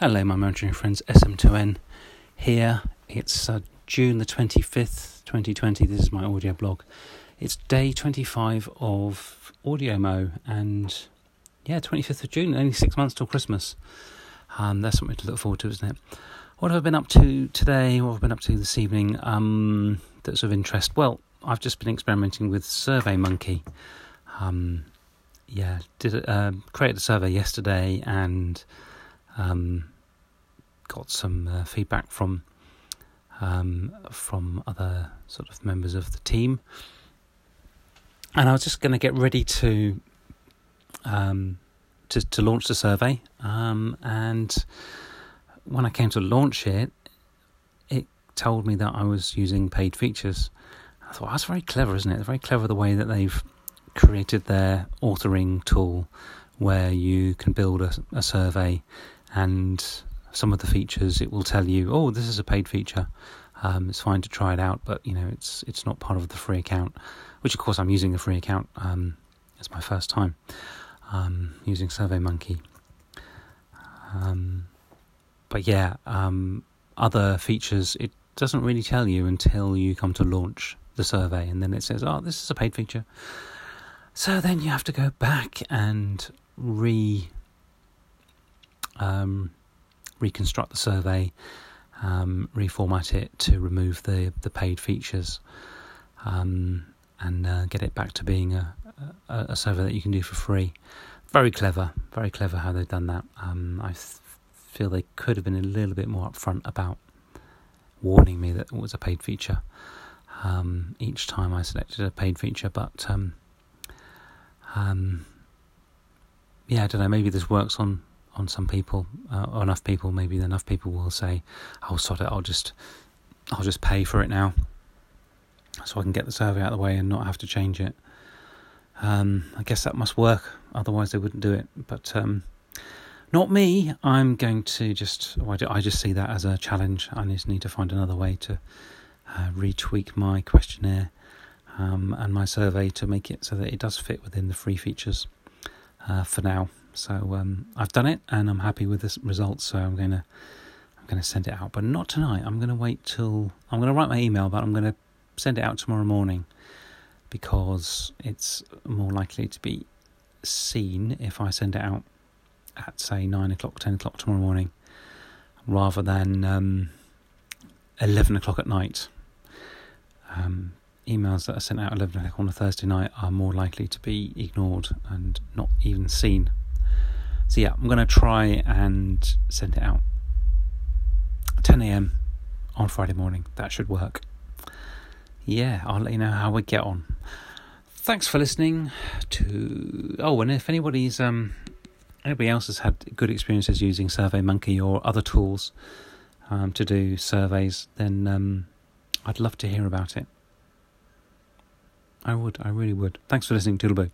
Hello my mentoring friends, SM2N here. It's June the 25th, 2020. This is my audio blog. It's day 25 of Audiomo, and 25th of June, only 6 months till Christmas. That's something to look forward to, isn't it? What have I been up to today? What have I been up to this evening that's of interest? Well, I've just been experimenting with SurveyMonkey. Created a survey yesterday and got some feedback from other sort of members of the team, and I was just going to get ready to launch the survey. And when I came to launch it, it told me that I was using paid features. I thought, that's very clever, isn't it? It's very clever the way that they've created their authoring tool, where you can build a survey. And some of the features, it will tell you, oh, this is a paid feature. It's fine to try it out, but it's not part of the free account. Which, of course, I'm using the free account. It's my first time using SurveyMonkey. Other features, it doesn't really tell you until you come to launch the survey, and then it says, oh, this is a paid feature. So then you have to go back and reconstruct the survey, reformat it to remove the paid features, and get it back to being a survey that you can do for free. Very clever how they've done that. I feel they could have been a little bit more upfront about warning me that it was a paid feature each time I selected a paid feature, but I don't know, maybe this works on some people, or enough people. Maybe enough people will say, "Oh, sod it, I'll just pay for it now, so I can get the survey out of the way and not have to change it." I guess that must work. Otherwise, they wouldn't do it. But not me. I'm going to just. I just see that as a challenge. I just need to find another way to retweak my questionnaire and my survey to make it so that it does fit within the free features for now. So I've done it, and I'm happy with this result. So I'm going to send it out, but not tonight. I'm going to wait till I'm going to write my email, but I'm going to send it out tomorrow morning, because it's more likely to be seen if I send it out at, say, 9 o'clock, 10 o'clock tomorrow morning, rather than 11 o'clock at night. Emails that are sent out at 11 o'clock on a Thursday night are more likely to be ignored and not even seen. So I'm going to try and send it out 10 a.m. on Friday morning. That should work. I'll let you know how we get on. Thanks for listening to... Oh, and if anybody else has had good experiences using SurveyMonkey or other tools to do surveys, then I'd love to hear about it. I really would. Thanks for listening, Toodle-boo.